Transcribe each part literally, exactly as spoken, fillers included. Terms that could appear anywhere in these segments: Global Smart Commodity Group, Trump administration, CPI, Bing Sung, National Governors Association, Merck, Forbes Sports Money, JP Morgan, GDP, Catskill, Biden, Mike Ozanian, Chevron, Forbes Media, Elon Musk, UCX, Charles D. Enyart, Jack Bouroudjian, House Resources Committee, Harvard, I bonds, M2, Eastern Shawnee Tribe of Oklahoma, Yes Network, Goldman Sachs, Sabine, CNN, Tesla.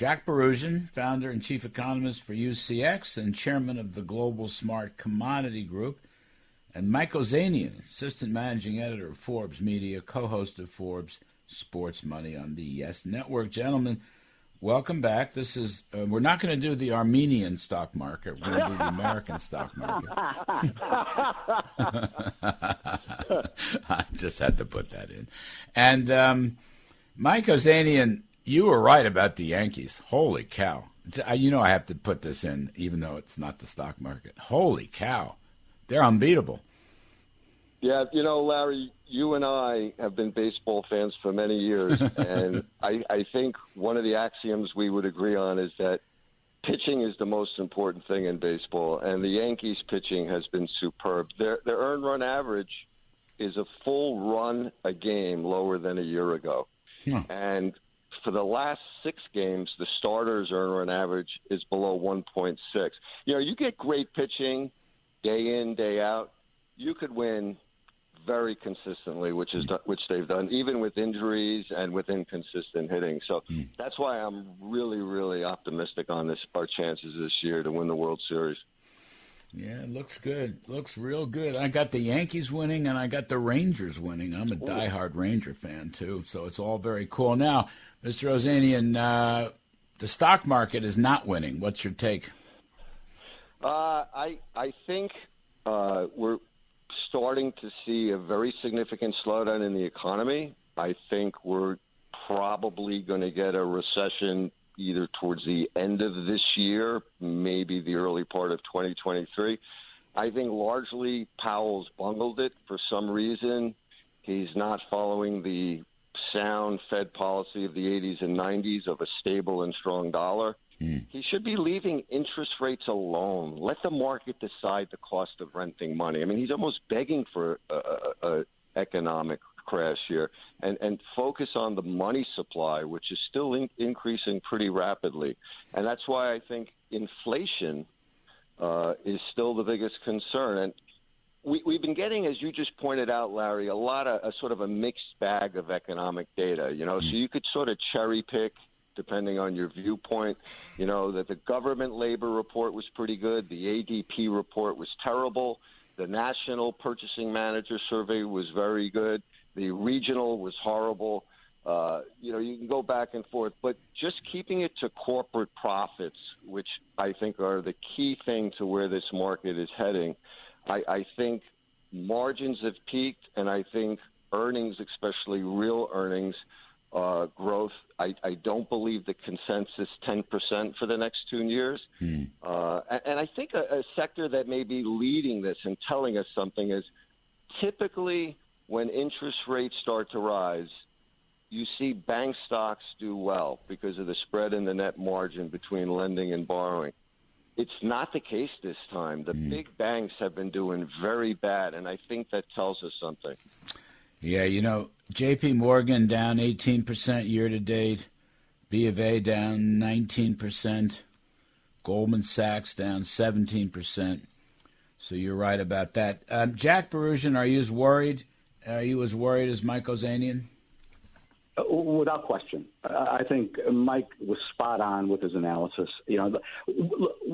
Jack Bouroudjian, founder and chief economist for U C X and chairman of the Global Smart Commodity Group, and Mike Ozanian, assistant managing editor of Forbes Media, co-host of Forbes Sports Money on the Yes Network. Gentlemen, welcome back. This is uh, we're not going to do the Armenian stock market. We're going to do the American stock market. I just had to put that in. And um, Mike Ozanian, you were right about the Yankees. Holy cow. I, you know I have to put this in, even though it's not the stock market. Holy cow. They're unbeatable. Yeah, you know, Larry, you and I have been baseball fans for many years, and I, I think one of the axioms we would agree on is that pitching is the most important thing in baseball, and the Yankees' pitching has been superb. Their, their earned run average is a full run a game lower than a year ago. Hmm. And for the last six games, the starters' earned run average is below one point six. You know, you get great pitching day in, day out. You could win very consistently, which is which they've done, even with injuries and with inconsistent hitting. So mm. that's why I'm really, really optimistic on this, our chances this year to win the World Series. Yeah, it looks good. Looks real good. I got the Yankees winning, and I got the Rangers winning. I'm a Ooh. diehard Ranger fan, too, so it's all very cool. Now, Mister Ozanian, uh, the stock market is not winning. What's your take? Uh, I, I think uh, we're – starting to see a very significant slowdown in the economy. I think we're probably going to get a recession either towards the end of this year, maybe the early part of twenty twenty-three. I think largely Powell's bungled it for some reason. He's not following the sound Fed policy of the eighties and nineties of a stable and strong dollar. Mm. He should be leaving interest rates alone. Let the market decide the cost of renting money. I mean, he's almost begging for an economic crash here, and, and focus on the money supply, which is still in, increasing pretty rapidly. And that's why I think inflation uh, is still the biggest concern. And we, we've been getting, as you just pointed out, Larry, a lot of a sort of a mixed bag of economic data, you know, mm. so you could sort of cherry pick depending on your viewpoint. You know, that the government labor report was pretty good. The A D P report was terrible. The National Purchasing Manager Survey was very good. The regional was horrible. Uh, you know, you can go back and forth. But just keeping it to corporate profits, which I think are the key thing to where this market is heading, I, I think margins have peaked, and I think earnings, especially real earnings, Uh, growth. I, I don't believe the consensus ten percent for the next two years. Hmm. Uh, and, and I think a, a sector that may be leading this and telling us something is typically when interest rates start to rise, you see bank stocks do well because of the spread in the net margin between lending and borrowing. It's not the case this time. The hmm. big banks have been doing very bad, and I think that tells us something. Yeah, you know, J P Morgan down eighteen percent year-to-date, B of A down nineteen percent, Goldman Sachs down seventeen percent. So you're right about that. Um, Jack Bouroudjian, are you as worried? Are you as worried as Mike Ozanian? Without question. I think Mike was spot on with his analysis. You know,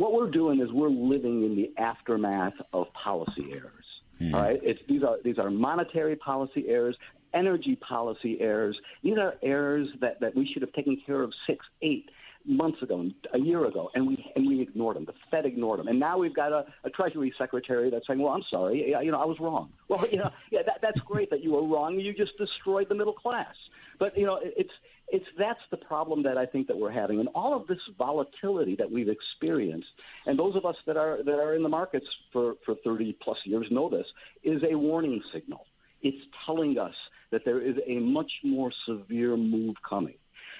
what we're doing is we're living in the aftermath of policy errors. Mm. All right. It's, these are these are monetary policy errors, energy policy errors. These are errors that, that we should have taken care of six, eight months ago, a year ago, and we and we ignored them. The Fed ignored them, and now we've got a, a Treasury Secretary that's saying, "Well, I'm sorry, you know, I was wrong." Well, you know, yeah, that, that's great that you were wrong. You just destroyed the middle class. But you know, it's it's that's the problem that I think that we're having, and all of this volatility that we've experienced. And those of us that are that are in the markets for, for thirty plus years know this is a warning signal. It's telling us that there is a much more severe move coming.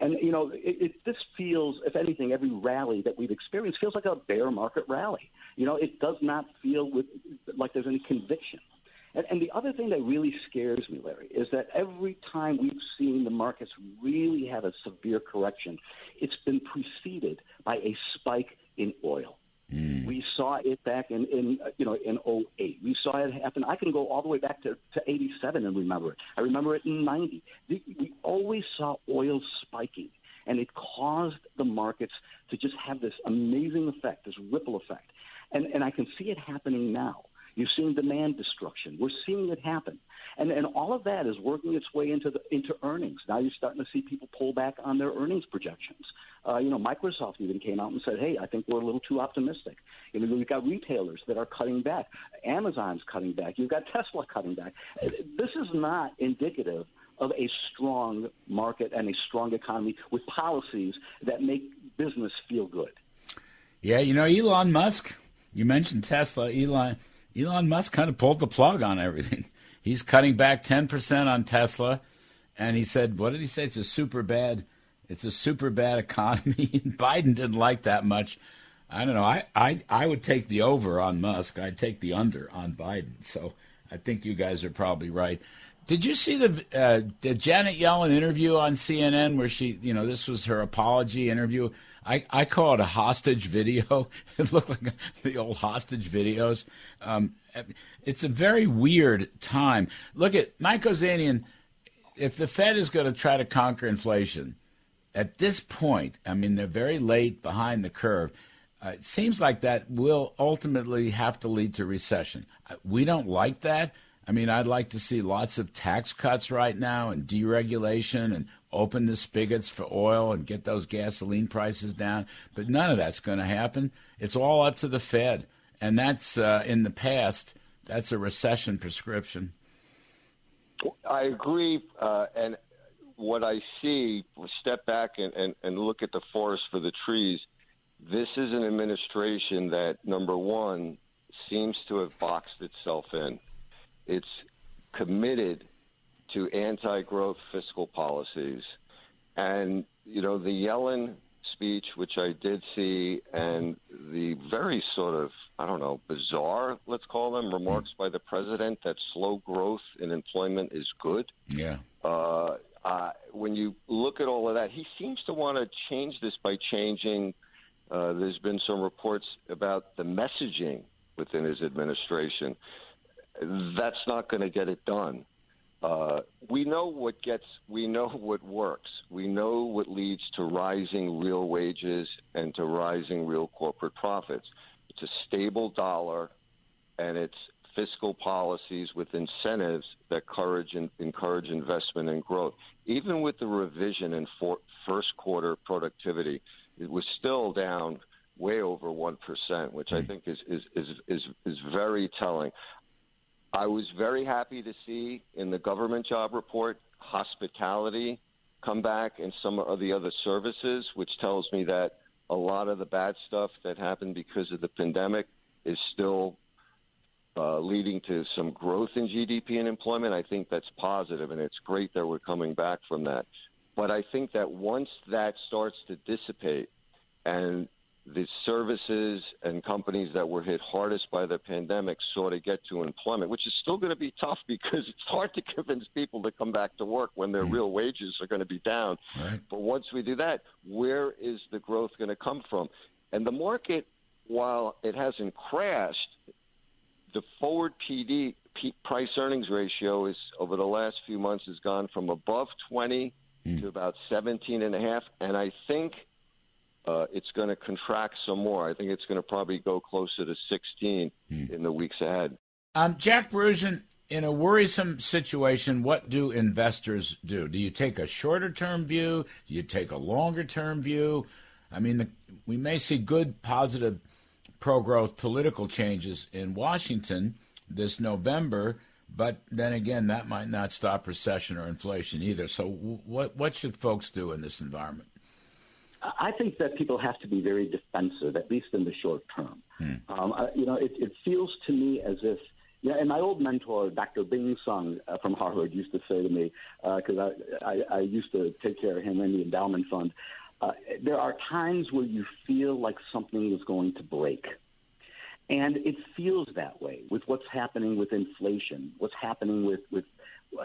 And you know, it, it, this feels, if anything, every rally that we've experienced feels like a bear market rally. You know, it does not feel with, like there's any conviction. And, and the other thing that really scares me, Larry, is that every time we've seen the markets really have a severe correction, it's been preceded by a spike in oil. Mm. We saw it back in, in you know in oh eight. We saw it happen. I can go all the way back to, to eighty-seven and remember it. I remember it in ninety. We always saw oil spiking. and it caused the markets to just have this amazing effect, this ripple effect. And, and I can see it happening now. You're seeing demand destruction. We're seeing it happen. And and all of that is working its way into the, into earnings. Now you're starting to see people pull back on their earnings projections. Uh, you know, Microsoft even came out and said, hey, I think we're a little too optimistic. You know, we've got retailers that are cutting back. Amazon's cutting back. You've got Tesla cutting back. This is not indicative of a strong market and a strong economy with policies that make business feel good. Yeah, you know, Elon Musk, you mentioned Tesla, Elon Elon Musk kind of pulled the plug on everything. He's cutting back ten percent on Tesla, and he said, what did he say? It's a super bad, it's a super bad economy, and Biden didn't like that much. I don't know. I, I, I would take the over on Musk. I'd take the under on Biden. So I think you guys are probably right. Did you see the uh, did Janet Yellen interview on C N N where she, you know, this was her apology interview? I, I call it a hostage video. It looked like the old hostage videos. Um, it's a very weird time. Look at Mike Ozanian. If the Fed is going to try to conquer inflation at this point, I mean, they're very late behind the curve. Uh, it seems like that will ultimately have to lead to recession. We don't like that. I mean, I'd like to see lots of tax cuts right now and deregulation and open the spigots for oil and get those gasoline prices down. But none of that's going to happen. It's all up to the Fed. And that's uh, in the past. That's a recession prescription. I agree. Uh, and what I see, step back and, and, and look at the forest for the trees. This is an administration that, number one, seems to have boxed itself in. It's committed to anti-growth fiscal policies. And, you know, the Yellen speech, which I did see, and the very sort of, I don't know, bizarre, let's call them, remarks by the president that slow growth in employment is good. Yeah. Uh, uh, when you look at all of that, he seems to want to change this by changing. Uh, there's been some reports about the messaging within his administration. That's not going to get it done. Uh, we know what gets, we know what works. We know what leads to rising real wages and to rising real corporate profits. It's a stable dollar, and it's fiscal policies with incentives that encourage, encourage investment and growth. Even with the revision in for, first quarter productivity, it was still down way over one percent, which I think is is is, is, is very telling. I was very happy to see in the government job report hospitality come back and some of the other services, which tells me that a lot of the bad stuff that happened because of the pandemic is still uh, leading to some growth in G D P and employment. I think that's positive, and it's great that we're coming back from that. But I think that once that starts to dissipate and the services and companies that were hit hardest by the pandemic sort of get to employment, which is still going to be tough because it's hard to convince people to come back to work when their mm. real wages are going to be down. Right. But once we do that, where is the growth going to come from? And the market, while it hasn't crashed, the forward P D, P, price earnings ratio, is over the last few months has gone from above twenty mm. to about seventeen and a half. And I think Uh, it's going to contract some more. I think it's going to probably go closer to sixteen mm. in the weeks ahead. Um, Jack Bouroudjian, in a worrisome situation, what do investors do? Do you take a shorter-term view? Do you take a longer-term view? I mean, the, we may see good, positive, pro-growth political changes in Washington this November, but then again, that might not stop recession or inflation either. So w- what what should folks do in this environment? I think that people have to be very defensive, at least in the short term. Hmm. Um, I, you know, it, it feels to me as if, you know, and my old mentor, Doctor Bing Sung uh, from Harvard, used to say to me, because uh, I, I, I used to take care of him in the endowment fund, uh, there are times where you feel like something is going to break. And it feels that way with what's happening with inflation, what's happening with, with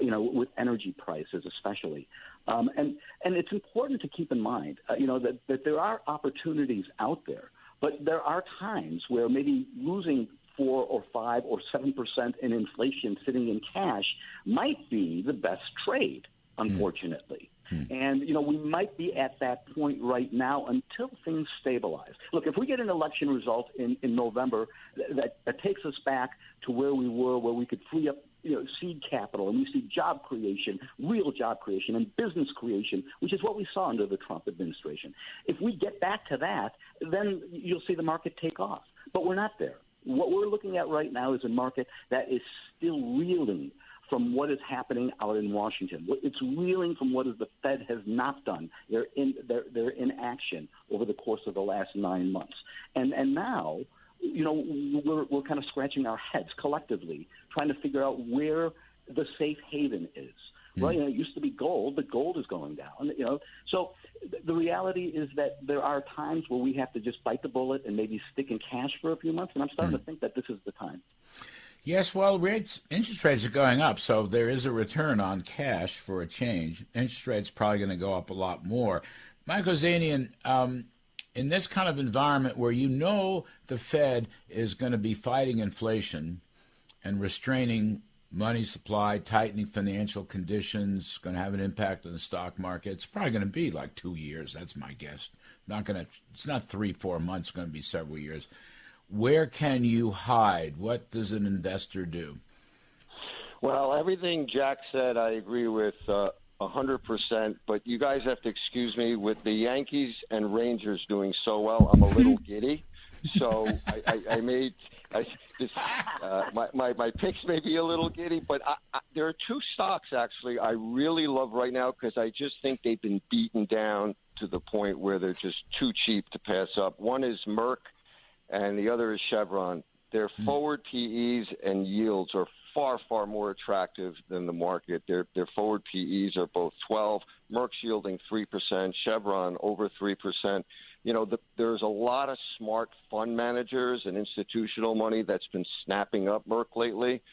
you know, with energy prices especially. Um, and, and it's important to keep in mind, uh, you know, that, that there are opportunities out there, but there are times where maybe losing four or five or seven percent in inflation sitting in cash might be the best trade, unfortunately. Mm. Hmm. And, you know, we might be at that point right now until things stabilize. Look, if we get an election result in, in November that, that takes us back to where we were, where we could free up, you know, seed capital, and we see job creation, real job creation, and business creation, which is what we saw under the Trump administration. If we get back to that, then you'll see the market take off. But we're not there. What we're looking at right now is a market that is still reeling from what is happening out in Washington. It's reeling from what the Fed has not done. They're in, they're, they're in action over the course of the last nine months. And, and now, you know, we're, we're kind of scratching our heads collectively, trying to figure out where the safe haven is. Mm. Right? You know, it used to be gold, but gold is going down. You know, so th- the reality is that there are times where we have to just bite the bullet and maybe stick in cash for a few months. And I'm starting mm. to think that this is the time. Yes, well, rates, interest rates are going up, so there is a return on cash for a change. Interest rates probably going to go up a lot more. Mike Ozanian, um, in this kind of environment where you know the Fed is going to be fighting inflation and restraining money supply, tightening financial conditions, going to have an impact on the stock market. It's probably going to be like two years. That's my guess. Not going to. It's not three, four months. It's going to be several years. Where can you hide? What does an investor do? Well, everything Jack said, I agree with uh, one hundred percent, but you guys have to excuse me. With the Yankees and Rangers doing so well, I'm a little giddy. So I, I, I made I, this, uh, my, my, my picks may be a little giddy, but I, I, there are two stocks, actually, I really love right now because I just think they've been beaten down to the point where they're just too cheap to pass up. One is Merck, and the other is Chevron. Their forward P Es and yields are far, far more attractive than the market. Their their forward P Es are both twelve. Merck's yielding three percent. Chevron over three percent. You know, the, there's a lot of smart fund managers and institutional money that's been snapping up Merck lately.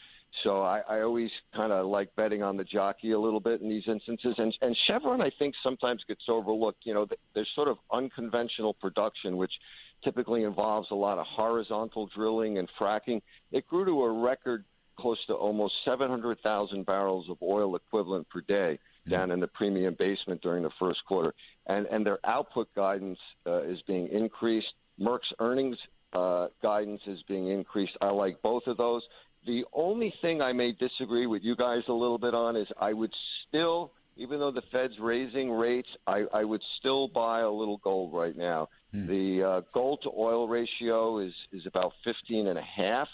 So I, I always kind of like betting on the jockey a little bit in these instances. And, and Chevron, I think, sometimes gets overlooked. You know, there's sort of unconventional production, which typically involves a lot of horizontal drilling and fracking. It grew to a record close to almost seven hundred thousand barrels of oil equivalent per day mm-hmm. down in the premium basement during the first quarter. And, and their output guidance uh, is being increased. Merck's earnings uh, guidance is being increased. I like both of those. The only thing I may disagree with you guys a little bit on is I would still, even though the Fed's raising rates, I, I would still buy a little gold right now. Hmm. The uh, gold-to-oil ratio is, is about fifteen and a half.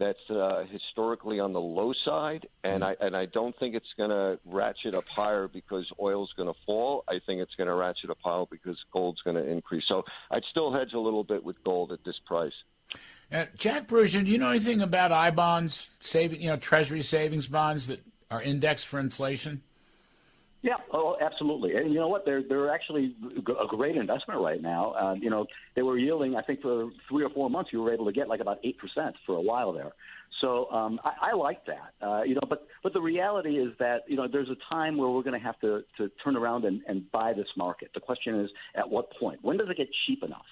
That's uh, historically on the low side, and I and I don't think it's going to ratchet up higher because oil's going to fall. I think it's going to ratchet up higher because gold's going to increase. So I'd still hedge a little bit with gold at this price. Uh, Jack Bouroudjian, do you know anything about I bonds, saving, you know, Treasury savings bonds that are indexed for inflation? Yeah, oh, absolutely. And you know what? They're they're actually a great investment right now. Uh, you know, they were yielding, I think, for three or four months, you were able to get like about eight percent for a while there. So um, I, I like that. Uh, you know, but, but the reality is that, you know, there's a time where we're going to have to to turn around and, and buy this market. The question is, at what point? When does it get cheap enough?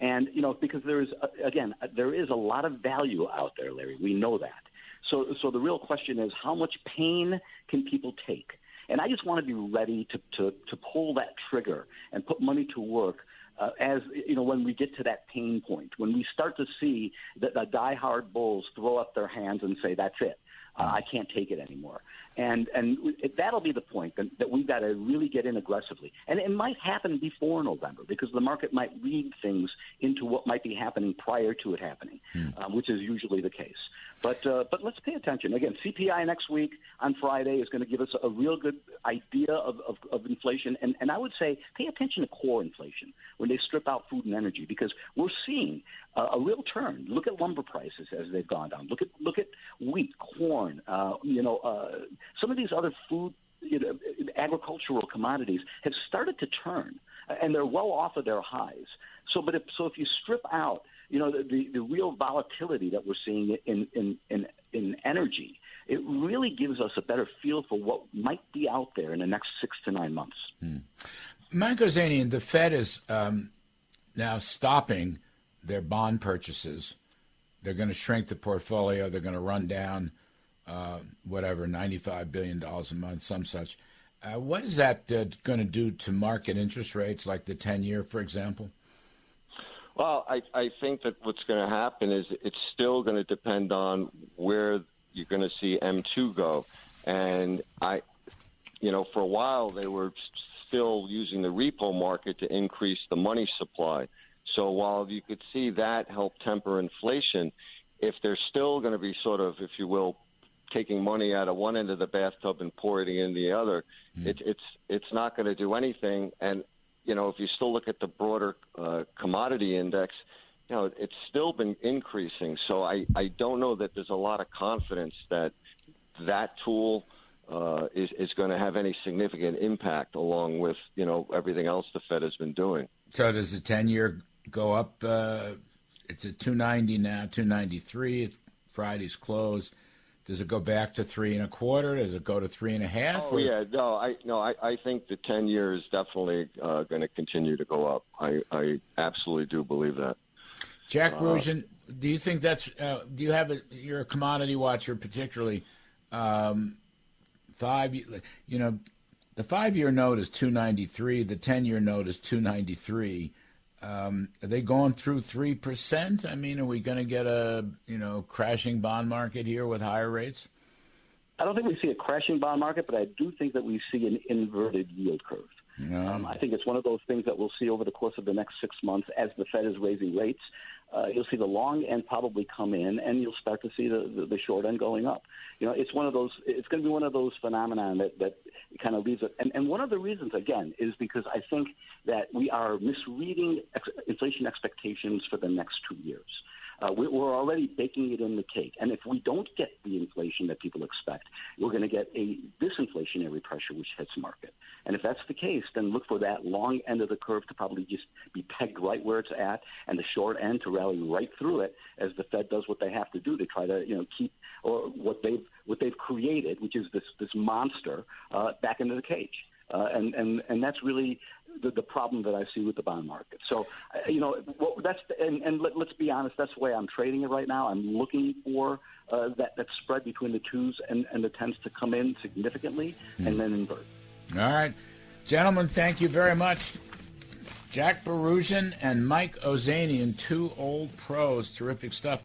And, you know, because there is, again, there is a lot of value out there, Larry. We know that. So so the real question is, how much pain can people take? And I just want to be ready to, to, to pull that trigger and put money to work uh, as, you know, when we get to that pain point, when we start to see the, the diehard bulls throw up their hands and say, that's it. Uh, I can't take it anymore. And and it, that'll be the point that, that we've got to really get in aggressively. And it might happen before November because the market might read things into what might be happening prior to it happening, hmm. um, which is usually the case. But uh, but let's pay attention. Again, C P I next week on Friday is going to give us a real good idea of, of, of inflation. And, and I would say pay attention to core inflation when they strip out food and energy because we're seeing a, a real turn. Look at lumber prices as they've gone down. Look at, look at wheat, corn. Uh, you know, uh, some of these other food, you know, agricultural commodities have started to turn, and they're well off of their highs. So, but if, so if you strip out, you know, the, the, the real volatility that we're seeing in in, in in energy, it really gives us a better feel for what might be out there in the next six to nine months. Hmm. Mike Ozanian, the Fed is um, now stopping their bond purchases. They're going to shrink the portfolio. They're going to run down. Uh, whatever, ninety-five billion dollars a month, some such. Uh, what is that uh, going to do to market interest rates, like the ten-year, for example? Well, I, I think that what's going to happen is it's still going to depend on where you're going to see M two go. And, I, you know, for a while they were still using the repo market to increase the money supply. So while you could see that help temper inflation, if they're still going to be sort of, if you will, taking money out of one end of the bathtub and pouring it in the other, mm. it, it's it's not going to do anything. And, you know, if you still look at the broader uh, commodity index, you know, it's still been increasing. So I, I don't know that there's a lot of confidence that that tool uh, is, is going to have any significant impact along with, you know, everything else the Fed has been doing. So does the ten-year go up? Uh, it's at two ninety now, two ninety-three. It's Friday's close. Does it go back to three and a quarter? Does it go to three and a half? Oh, or? yeah. No, I no, I, I think the ten-year is definitely uh, going to continue to go up. I, I absolutely do believe that. Jack Bouroudjian, uh, do you think that's uh, – do you have – you're a commodity watcher particularly. Um, five – you know, the five-year note is two ninety-three. The ten-year note is two ninety-three. Um, are they going through three percent? I mean, are we going to get a, you know, crashing bond market here with higher rates? I don't think we see a crashing bond market, but I do think that we see an inverted yield curve. No. Um, I think it's one of those things that we'll see over the course of the next six months as the Fed is raising rates. Uh, you'll see the long end probably come in, and you'll start to see the, the, the short end going up. You know, it's one of those. It's going to be one of those phenomenon that, that kind of leaves it. And, and one of the reasons, again, is because I think that we are misreading ex- inflation expectations for the next two years. Uh, we, we're already baking it in the cake. And if we don't get the inflation that people expect, we're going to get a disinflationary pressure which hits market. And if that's the case, then look for that long end of the curve to probably just be pegged right where it's at and the short end to rally right through it as the Fed does what they have to do to try to, you know, keep or what they've, what they've created, which is this, this monster, uh, back into the cage. Uh, and, and, and that's really the, the problem that I see with the bond market. So, uh, you know, well, that's the, and, and let, let's be honest, that's the way I'm trading it right now. I'm looking for uh, that, that spread between the twos and, and the tens to come in significantly mm. and then invert. All right. Gentlemen, thank you very much. Jack Bouroudjian and Mike Ozanian, two old pros. Terrific stuff.